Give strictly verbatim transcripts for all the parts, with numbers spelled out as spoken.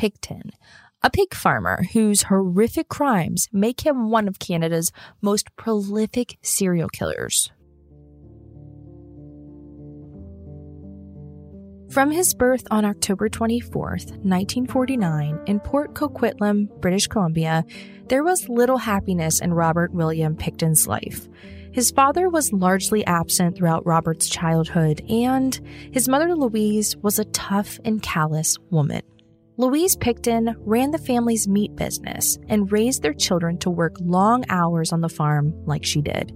Pickton, a pig farmer whose horrific crimes make him one of Canada's most prolific serial killers. From his birth on October twenty-fourth, nineteen forty-nine, in Port Coquitlam, British Columbia, there was little happiness in Robert William Pickton's life. His father was largely absent throughout Robert's childhood, and his mother, Louise, was a tough and callous woman. Louise Pickton ran the family's meat business and raised their children to work long hours on the farm like she did.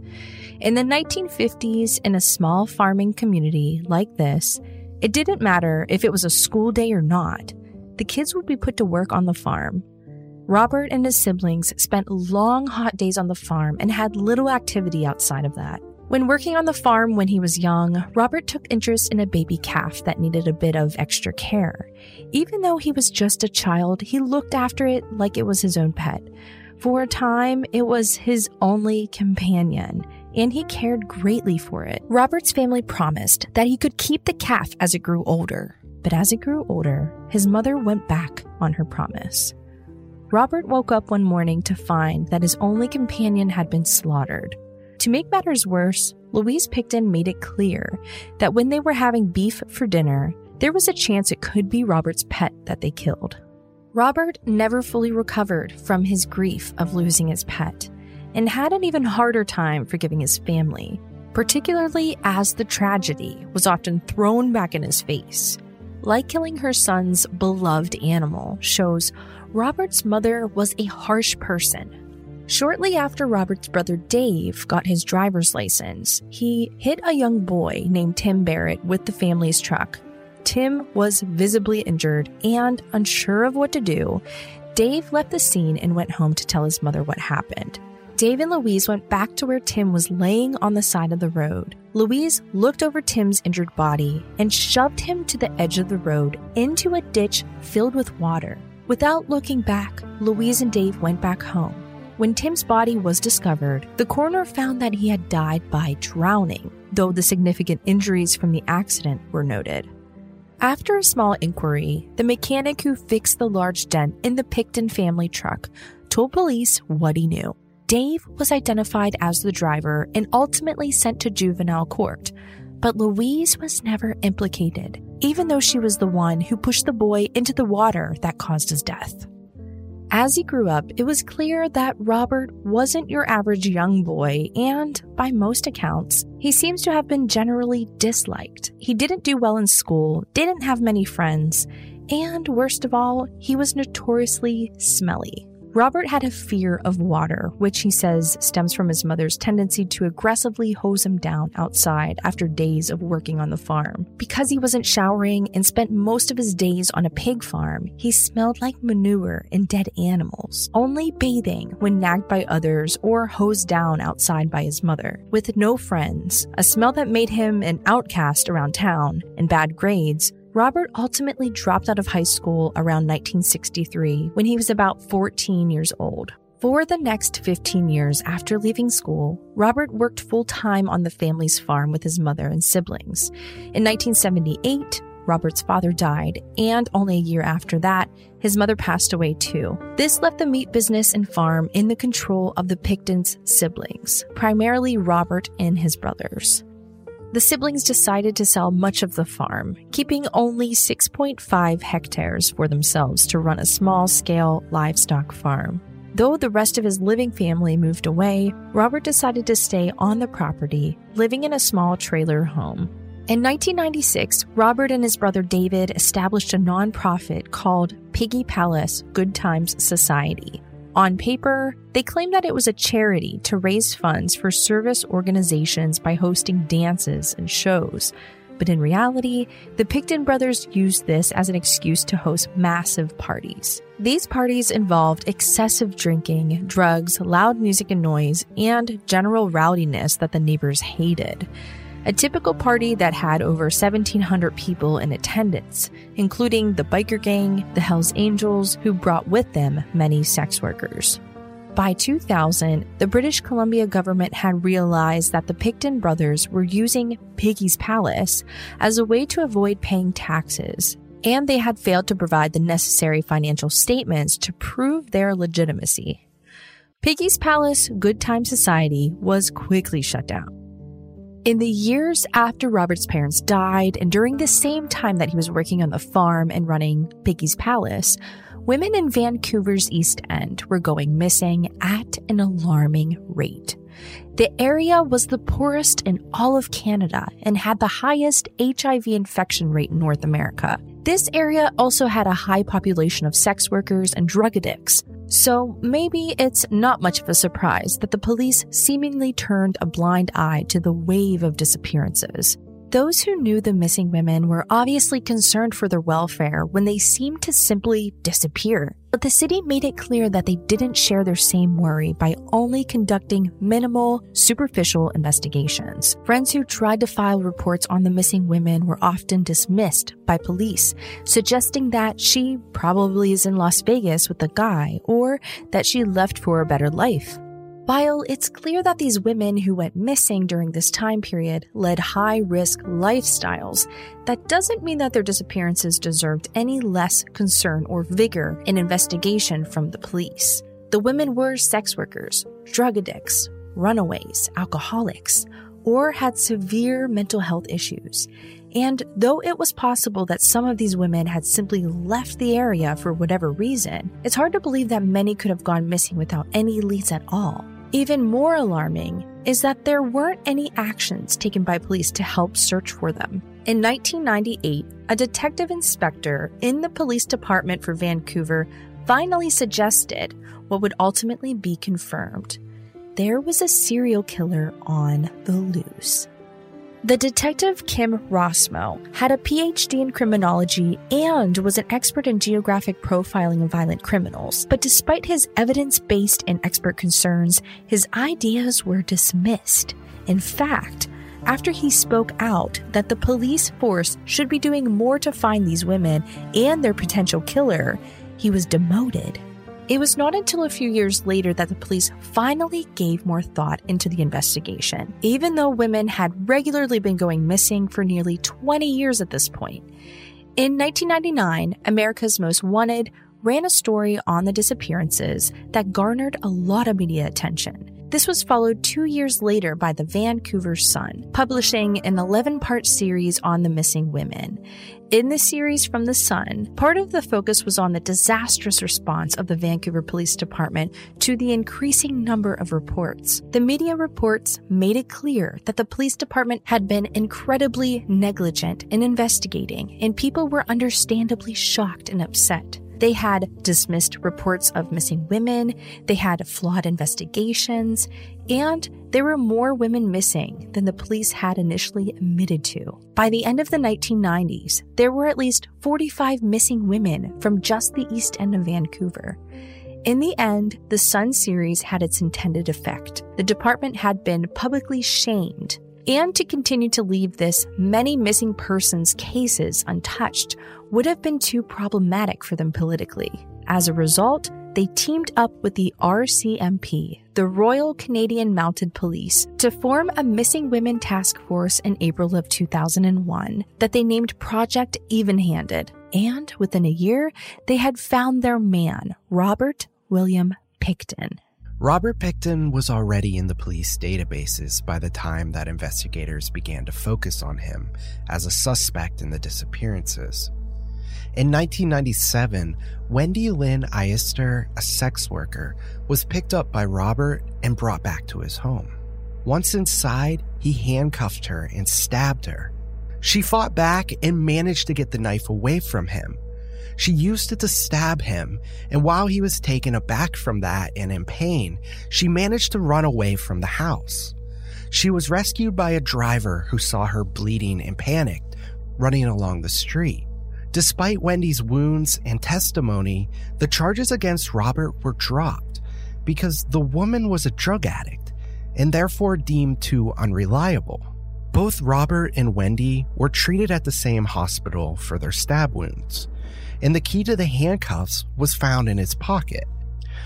In the nineteen fifties, in a small farming community like this, it didn't matter if it was a school day or not. The kids would be put to work on the farm. Robert and his siblings spent long, hot days on the farm and had little activity outside of that. When working on the farm when he was young, Robert took interest in a baby calf that needed a bit of extra care. Even though he was just a child, he looked after it like it was his own pet. For a time, it was his only companion, and he cared greatly for it. Robert's family promised that he could keep the calf as it grew older. But as it grew older, his mother went back on her promise. Robert woke up one morning to find that his only companion had been slaughtered. To make matters worse, Louise Pickton made it clear that when they were having beef for dinner, there was a chance it could be Robert's pet that they killed. Robert never fully recovered from his grief of losing his pet, and had an even harder time forgiving his family, particularly as the tragedy was often thrown back in his face. Like killing her son's beloved animal shows, Robert's mother was a harsh person. Shortly after Robert's brother Dave got his driver's license, he hit a young boy named Tim Barrett with the family's truck. Tim was visibly injured, and unsure of what to do, Dave left the scene and went home to tell his mother what happened. Dave and Louise went back to where Tim was laying on the side of the road. Louise looked over Tim's injured body and shoved him to the edge of the road into a ditch filled with water. Without looking back, Louise and Dave went back home. When Tim's body was discovered, the coroner found that he had died by drowning, though the significant injuries from the accident were noted. After a small inquiry, the mechanic who fixed the large dent in the Pickton family truck told police what he knew. Dave was identified as the driver and ultimately sent to juvenile court, but Louise was never implicated, even though she was the one who pushed the boy into the water that caused his death. As he grew up, it was clear that Robert wasn't your average young boy, and, by most accounts, he seems to have been generally disliked. He didn't do well in school, didn't have many friends, and, worst of all, he was notoriously smelly. Robert had a fear of water, which he says stems from his mother's tendency to aggressively hose him down outside after days of working on the farm. Because he wasn't showering and spent most of his days on a pig farm, he smelled like manure and dead animals, only bathing when nagged by others or hosed down outside by his mother. With no friends, a smell that made him an outcast around town, and bad grades, Robert ultimately dropped out of high school around nineteen sixty-three when he was about fourteen years old. For the next fifteen years after leaving school, Robert worked full-time on the family's farm with his mother and siblings. In nineteen seventy-eight, Robert's father died, and only a year after that, his mother passed away too. This left the meat business and farm in the control of the Pickton's siblings, primarily Robert and his brothers. The siblings decided to sell much of the farm, keeping only six point five hectares for themselves to run a small-scale livestock farm. Though the rest of his living family moved away, Robert decided to stay on the property, living in a small trailer home. In nineteen ninety-six, Robert and his brother David established a nonprofit called Piggy Palace Good Times Society. On paper, they claimed that it was a charity to raise funds for service organizations by hosting dances and shows. But in reality, the Pickton brothers used this as an excuse to host massive parties. These parties involved excessive drinking, drugs, loud music and noise, and general rowdiness that the neighbors hated. A typical party that had over seventeen hundred people in attendance, including the biker gang, the Hell's Angels, who brought with them many sex workers. By two thousand, the British Columbia government had realized that the Pickton brothers were using Piggy's Palace as a way to avoid paying taxes, and they had failed to provide the necessary financial statements to prove their legitimacy. Piggy's Palace Good Times Society was quickly shut down. In the years after Robert's parents died, and during the same time that he was working on the farm and running Piggy's Palace, women in Vancouver's East End were going missing at an alarming rate. The area was the poorest in all of Canada and had the highest H I V infection rate in North America. This area also had a high population of sex workers and drug addicts, so maybe it's not much of a surprise that the police seemingly turned a blind eye to the wave of disappearances. Those who knew the missing women were obviously concerned for their welfare when they seemed to simply disappear. But the city made it clear that they didn't share their same worry by only conducting minimal, superficial investigations. Friends who tried to file reports on the missing women were often dismissed by police, suggesting that she probably is in Las Vegas with a guy or that she left for a better life. While it's clear that these women who went missing during this time period led high-risk lifestyles, that doesn't mean that their disappearances deserved any less concern or vigor in investigation from the police. The women were sex workers, drug addicts, runaways, alcoholics, or had severe mental health issues. And though it was possible that some of these women had simply left the area for whatever reason, it's hard to believe that many could have gone missing without any leads at all. Even more alarming is that there weren't any actions taken by police to help search for them. In nineteen ninety-eight, a detective inspector in the police department for Vancouver finally suggested what would ultimately be confirmed. There was a serial killer on the loose. The detective Kim Rossmo had a P H D in criminology and was an expert in geographic profiling of violent criminals. But despite his evidence-based and expert concerns, his ideas were dismissed. In fact, after he spoke out that the police force should be doing more to find these women and their potential killer, he was demoted. It was not until a few years later that the police finally gave more thought into the investigation, even though women had regularly been going missing for nearly twenty years at this point. In nineteen ninety-nine, America's Most Wanted ran a story on the disappearances that garnered a lot of media attention. This was followed two years later by the Vancouver Sun, publishing an eleven-part series on the missing women. In the series from the Sun, part of the focus was on the disastrous response of the Vancouver Police Department to the increasing number of reports. The media reports made it clear that the police department had been incredibly negligent in investigating, and people were understandably shocked and upset. They had dismissed reports of missing women, they had flawed investigations, and there were more women missing than the police had initially admitted to. By the end of the nineteen nineties, there were at least forty-five missing women from just the East End of Vancouver. In the end, the Sun series had its intended effect. The department had been publicly shamed, and to continue to leave this many missing persons cases untouched would have been too problematic for them politically. As a result, they teamed up with the R C M P, the Royal Canadian Mounted Police, to form a Missing Women Task Force in April of two thousand one that they named Project Evenhanded. And within a year, they had found their man, Robert William Pickton. Robert Pickton was already in the police databases by the time that investigators began to focus on him as a suspect in the disappearances. In nineteen ninety-seven, Wendy Lynn Iester, a sex worker, was picked up by Robert and brought back to his home. Once inside, he handcuffed her and stabbed her. She fought back and managed to get the knife away from him. She used it to stab him, and while he was taken aback from that and in pain, she managed to run away from the house. She was rescued by a driver who saw her bleeding and panicked, running along the street. Despite Wendy's wounds and testimony, the charges against Robert were dropped because the woman was a drug addict and therefore deemed too unreliable. Both Robert and Wendy were treated at the same hospital for their stab wounds, and the key to the handcuffs was found in his pocket.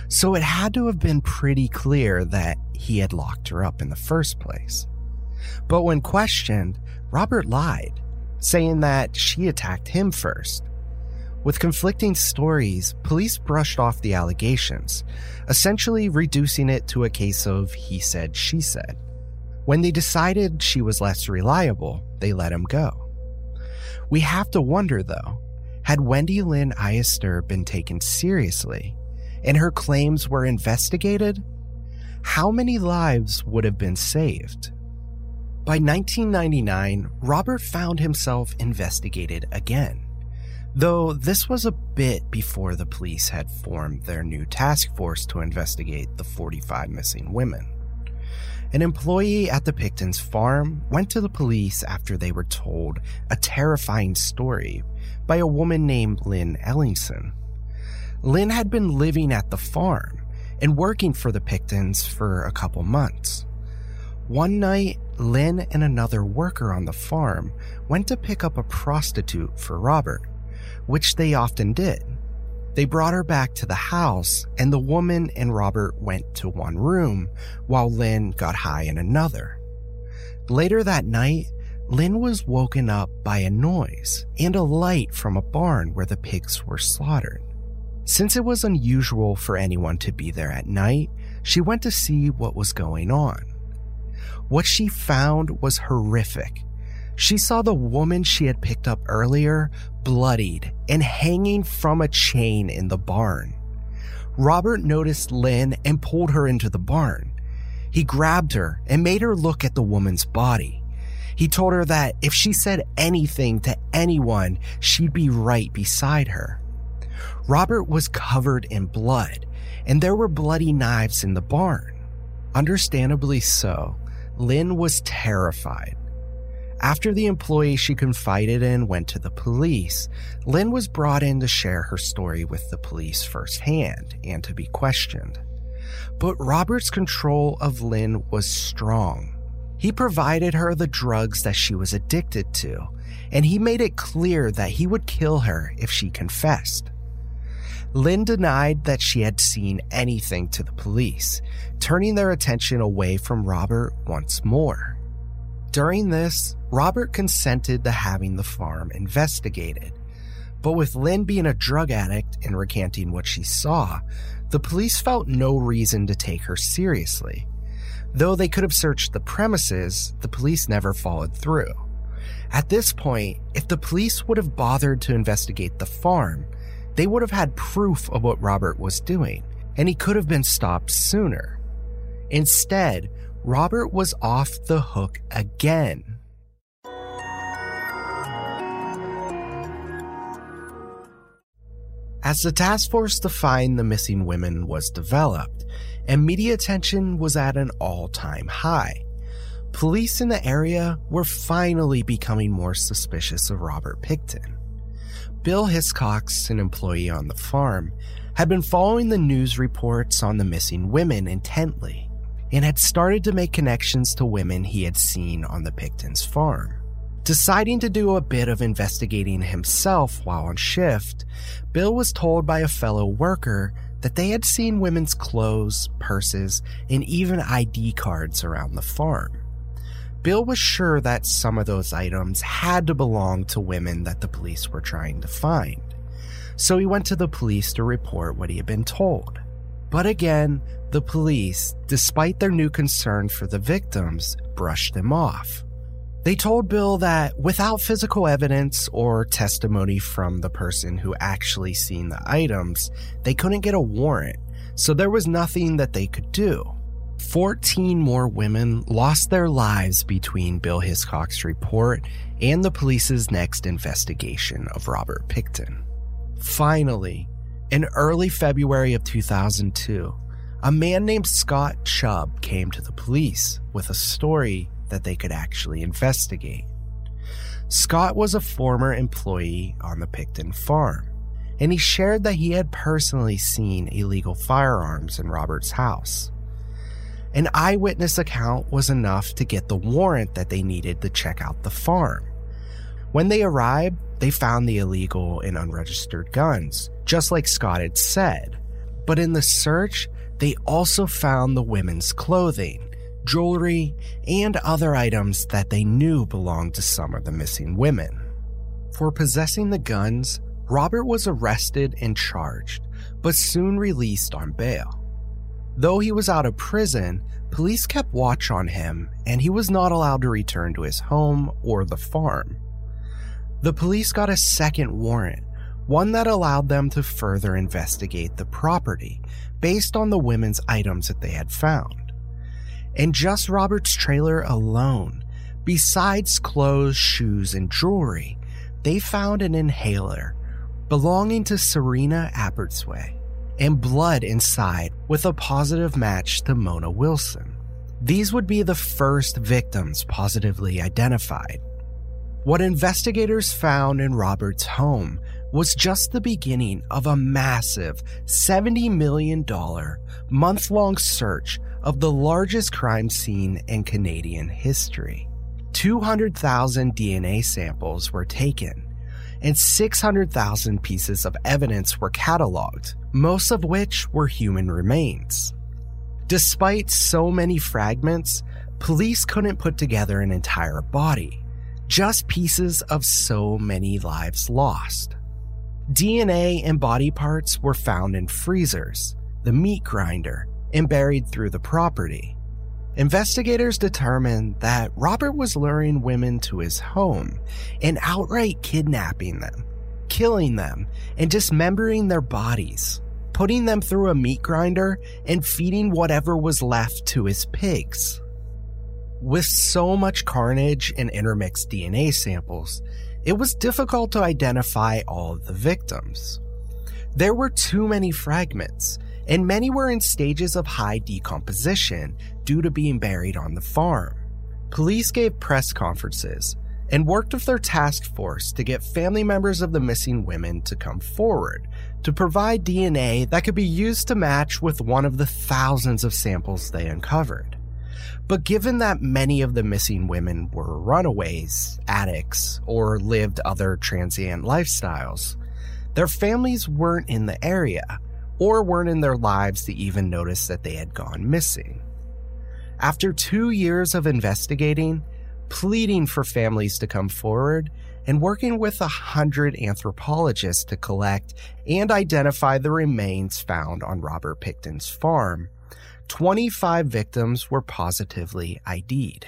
So it had to have been pretty clear that he had locked her up in the first place. But when questioned, Robert lied, saying that she attacked him first. With conflicting stories, police brushed off the allegations, essentially reducing it to a case of he said, she said. When they decided she was less reliable, they let him go. We have to wonder, though, had Wendy Lynn Iester been taken seriously and her claims were investigated, how many lives would have been saved? By nineteen ninety-nine, Robert found himself investigated again, though this was a bit before the police had formed their new task force to investigate the forty-five missing women. An employee at the Pictons' farm went to the police after they were told a terrifying story by a woman named Lynn Ellingson. Lynn had been living at the farm and working for the Pictons for a couple months. One night, Lynn and another worker on the farm went to pick up a prostitute for Robert, which they often did. They brought her back to the house, and the woman and Robert went to one room while Lynn got high in another. Later that night, Lynn was woken up by a noise and a light from a barn where the pigs were slaughtered. Since it was unusual for anyone to be there at night, she went to see what was going on. What she found was horrific. She saw the woman she had picked up earlier bloodied and hanging from a chain in the barn. Robert noticed Lynn and pulled her into the barn. He grabbed her and made her look at the woman's body. He told her that if she said anything to anyone, she'd be right beside her. Robert was covered in blood, and there were bloody knives in the barn. Understandably so, Lynn was terrified. After the employee she confided in went to the police, Lynn was brought in to share her story with the police firsthand and to be questioned. But Robert's control of Lynn was strong. He provided her the drugs that she was addicted to, and he made it clear that he would kill her if she confessed. Lynn denied that she had seen anything to the police, turning their attention away from Robert once more. During this, Robert consented to having the farm investigated, but with Lynn being a drug addict and recanting what she saw, the police felt no reason to take her seriously. Though they could have searched the premises, the police never followed through. At this point, if the police would have bothered to investigate the farm, they would have had proof of what Robert was doing, and he could have been stopped sooner. Instead, Robert was off the hook again. As the task force to find the missing women was developed, and media attention was at an all-time high, police in the area were finally becoming more suspicious of Robert Pickton. Bill Hiscox, an employee on the farm, had been following the news reports on the missing women intently and had started to make connections to women he had seen on the Pictons' farm. Deciding to do a bit of investigating himself while on shift, Bill was told by a fellow worker that they had seen women's clothes, purses, and even I D cards around the farm. Bill was sure that some of those items had to belong to women that the police were trying to find, so he went to the police to report what he had been told. But again, the police, despite their new concern for the victims, brushed him off. They told Bill that without physical evidence or testimony from the person who actually seen the items, they couldn't get a warrant, so there was nothing that they could do. fourteen more women lost their lives between Bill Hiscox's report and the police's next investigation of Robert Pickton. Finally, in early February of two thousand two, a man named Scott Chubb came to the police with a story that they could actually investigate. Scott was a former employee on the Pickton farm, and he shared that he had personally seen illegal firearms in Robert's house. An eyewitness account was enough to get the warrant that they needed to check out the farm. When they arrived, they found the illegal and unregistered guns, just like Scott had said. But in the search, they also found the women's clothing, jewelry, and other items that they knew belonged to some of the missing women. For possessing the guns, Robert was arrested and charged, but soon released on bail. Though he was out of prison, police kept watch on him, and he was not allowed to return to his home or the farm. The police got a second warrant, one that allowed them to further investigate the property based on the women's items that they had found. In just Robert's trailer alone, besides clothes, shoes, and jewelry, they found an inhaler belonging to Serena Apertzwey and blood inside with a positive match to Mona Wilson. These would be the first victims positively identified. What investigators found in Robert's home was just the beginning of a massive seventy million dollars month-long search of the largest crime scene in Canadian history. two hundred thousand D N A samples were taken, and six hundred thousand pieces of evidence were cataloged, most of which were human remains. Despite so many fragments, police couldn't put together an entire body, just pieces of so many lives lost. D N A and body parts were found in freezers, the meat grinder, and buried through the property. Investigators determined that Robert was luring women to his home and outright kidnapping them, killing them, and dismembering their bodies, putting them through a meat grinder and feeding whatever was left to his pigs. With so much carnage and intermixed D N A samples, it was difficult to identify all of the victims. There were too many fragments, and many were in stages of high decomposition due to being buried on the farm. Police gave press conferences and worked with their task force to get family members of the missing women to come forward to provide D N A that could be used to match with one of the thousands of samples they uncovered. But given that many of the missing women were runaways, addicts, or lived other transient lifestyles, their families weren't in the area or weren't in their lives to even notice that they had gone missing. After two years of investigating, pleading for families to come forward, and working with a hundred anthropologists to collect and identify the remains found on Robert Pickton's farm, twenty-five victims were positively I D'd.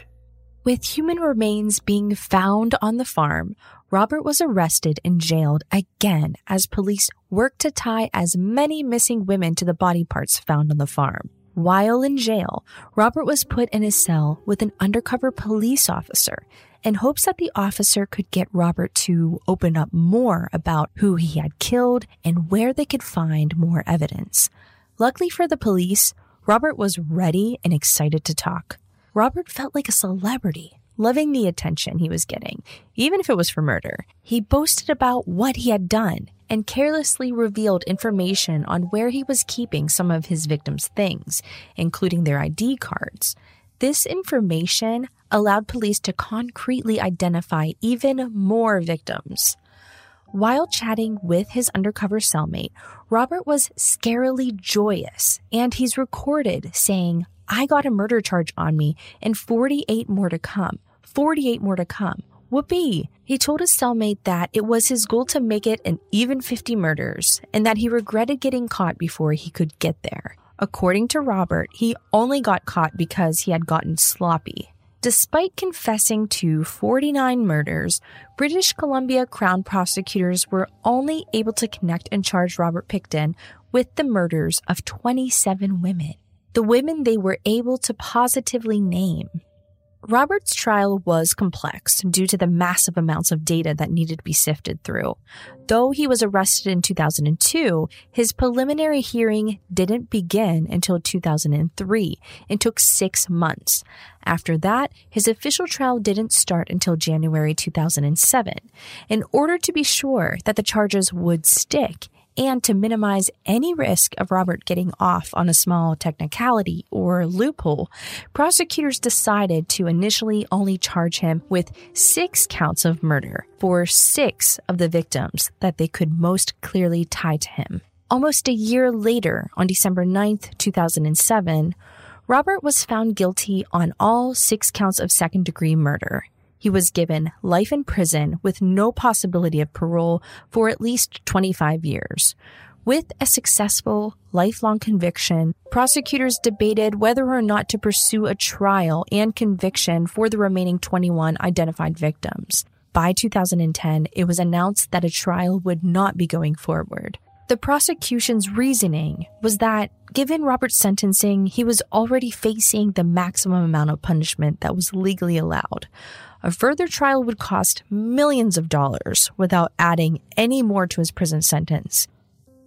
With human remains being found on the farm, Robert was arrested and jailed again as police worked to tie as many missing women to the body parts found on the farm. While in jail, Robert was put in a cell with an undercover police officer in hopes that the officer could get Robert to open up more about who he had killed and where they could find more evidence. Luckily for the police, Robert was ready and excited to talk. Robert felt like a celebrity, loving the attention he was getting, even if it was for murder. He boasted about what he had done and carelessly revealed information on where he was keeping some of his victims' things, including their I D cards. This information allowed police to concretely identify even more victims. While chatting with his undercover cellmate, Robert was scarily joyous, and he's recorded saying, "I got a murder charge on me and forty-eight more to come. forty-eight more to come. Whoopee." He told his cellmate that it was his goal to make it an even fifty murders and that he regretted getting caught before he could get there. According to Robert, he only got caught because he had gotten sloppy. Despite confessing to forty-nine murders, British Columbia Crown prosecutors were only able to connect and charge Robert Pickton with the murders of twenty-seven women, the women they were able to positively name. Robert's trial was complex due to the massive amounts of data that needed to be sifted through. Though he was arrested in two thousand two, his preliminary hearing didn't begin until two thousand three and took six months. After that, his official trial didn't start until January two thousand seven. In order to be sure that the charges would stick, and to minimize any risk of Robert getting off on a small technicality or loophole, prosecutors decided to initially only charge him with six counts of murder for six of the victims that they could most clearly tie to him. Almost a year later, on December ninth, two thousand seven, Robert was found guilty on all six counts of second-degree murder. He was given life in prison with no possibility of parole for at least twenty-five years. With a successful lifelong conviction, prosecutors debated whether or not to pursue a trial and conviction for the remaining twenty-one identified victims. By two thousand ten, it was announced that a trial would not be going forward. The prosecution's reasoning was that, given Robert's sentencing, he was already facing the maximum amount of punishment that was legally allowed. A further trial would cost millions of dollars without adding any more to his prison sentence.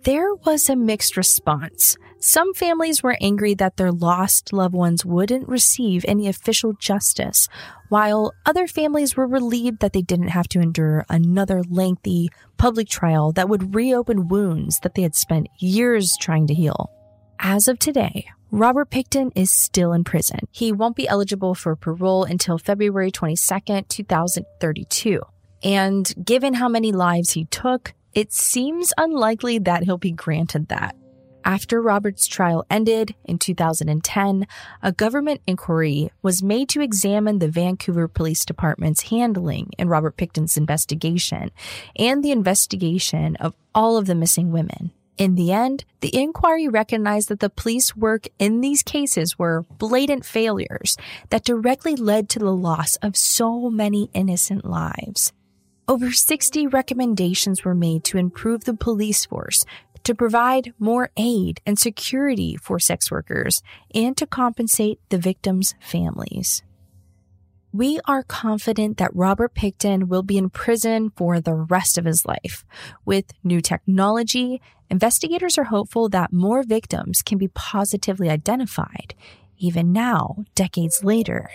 There was a mixed response. Some families were angry that their lost loved ones wouldn't receive any official justice, while other families were relieved that they didn't have to endure another lengthy public trial that would reopen wounds that they had spent years trying to heal. As of today, Robert Pickton is still in prison. He won't be eligible for parole until February twenty-second, twenty thirty-two. And given how many lives he took, it seems unlikely that he'll be granted that. After Robert's trial ended in two thousand ten, a government inquiry was made to examine the Vancouver Police Department's handling in Robert Pickton's investigation and the investigation of all of the missing women. In the end, the inquiry recognized that the police work in these cases were blatant failures that directly led to the loss of so many innocent lives. Over sixty recommendations were made to improve the police force, to provide more aid and security for sex workers, and to compensate the victims' families. We are confident that Robert Pickton will be in prison for the rest of his life. With new technology, investigators are hopeful that more victims can be positively identified, even now, decades later.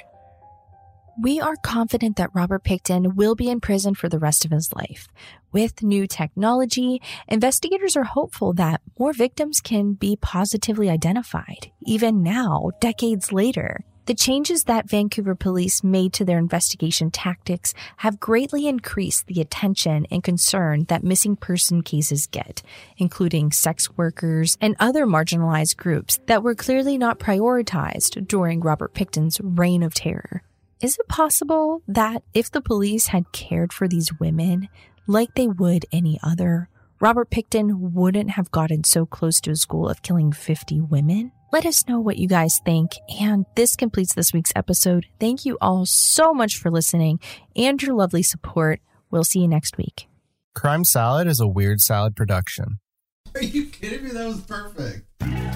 We are confident that Robert Pickton will be in prison for the rest of his life. With new technology, investigators are hopeful that more victims can be positively identified, even now, decades later. The changes that Vancouver police made to their investigation tactics have greatly increased the attention and concern that missing person cases get, including sex workers and other marginalized groups that were clearly not prioritized during Robert Pickton's reign of terror. Is it possible that if the police had cared for these women like they would any other, Robert Pickton wouldn't have gotten so close to his goal of killing fifty women? Let us know what you guys think. And this completes this week's episode. Thank you all so much for listening and your lovely support. We'll see you next week. Crime Salad is a Weird Salad production. Are you kidding me? That was perfect.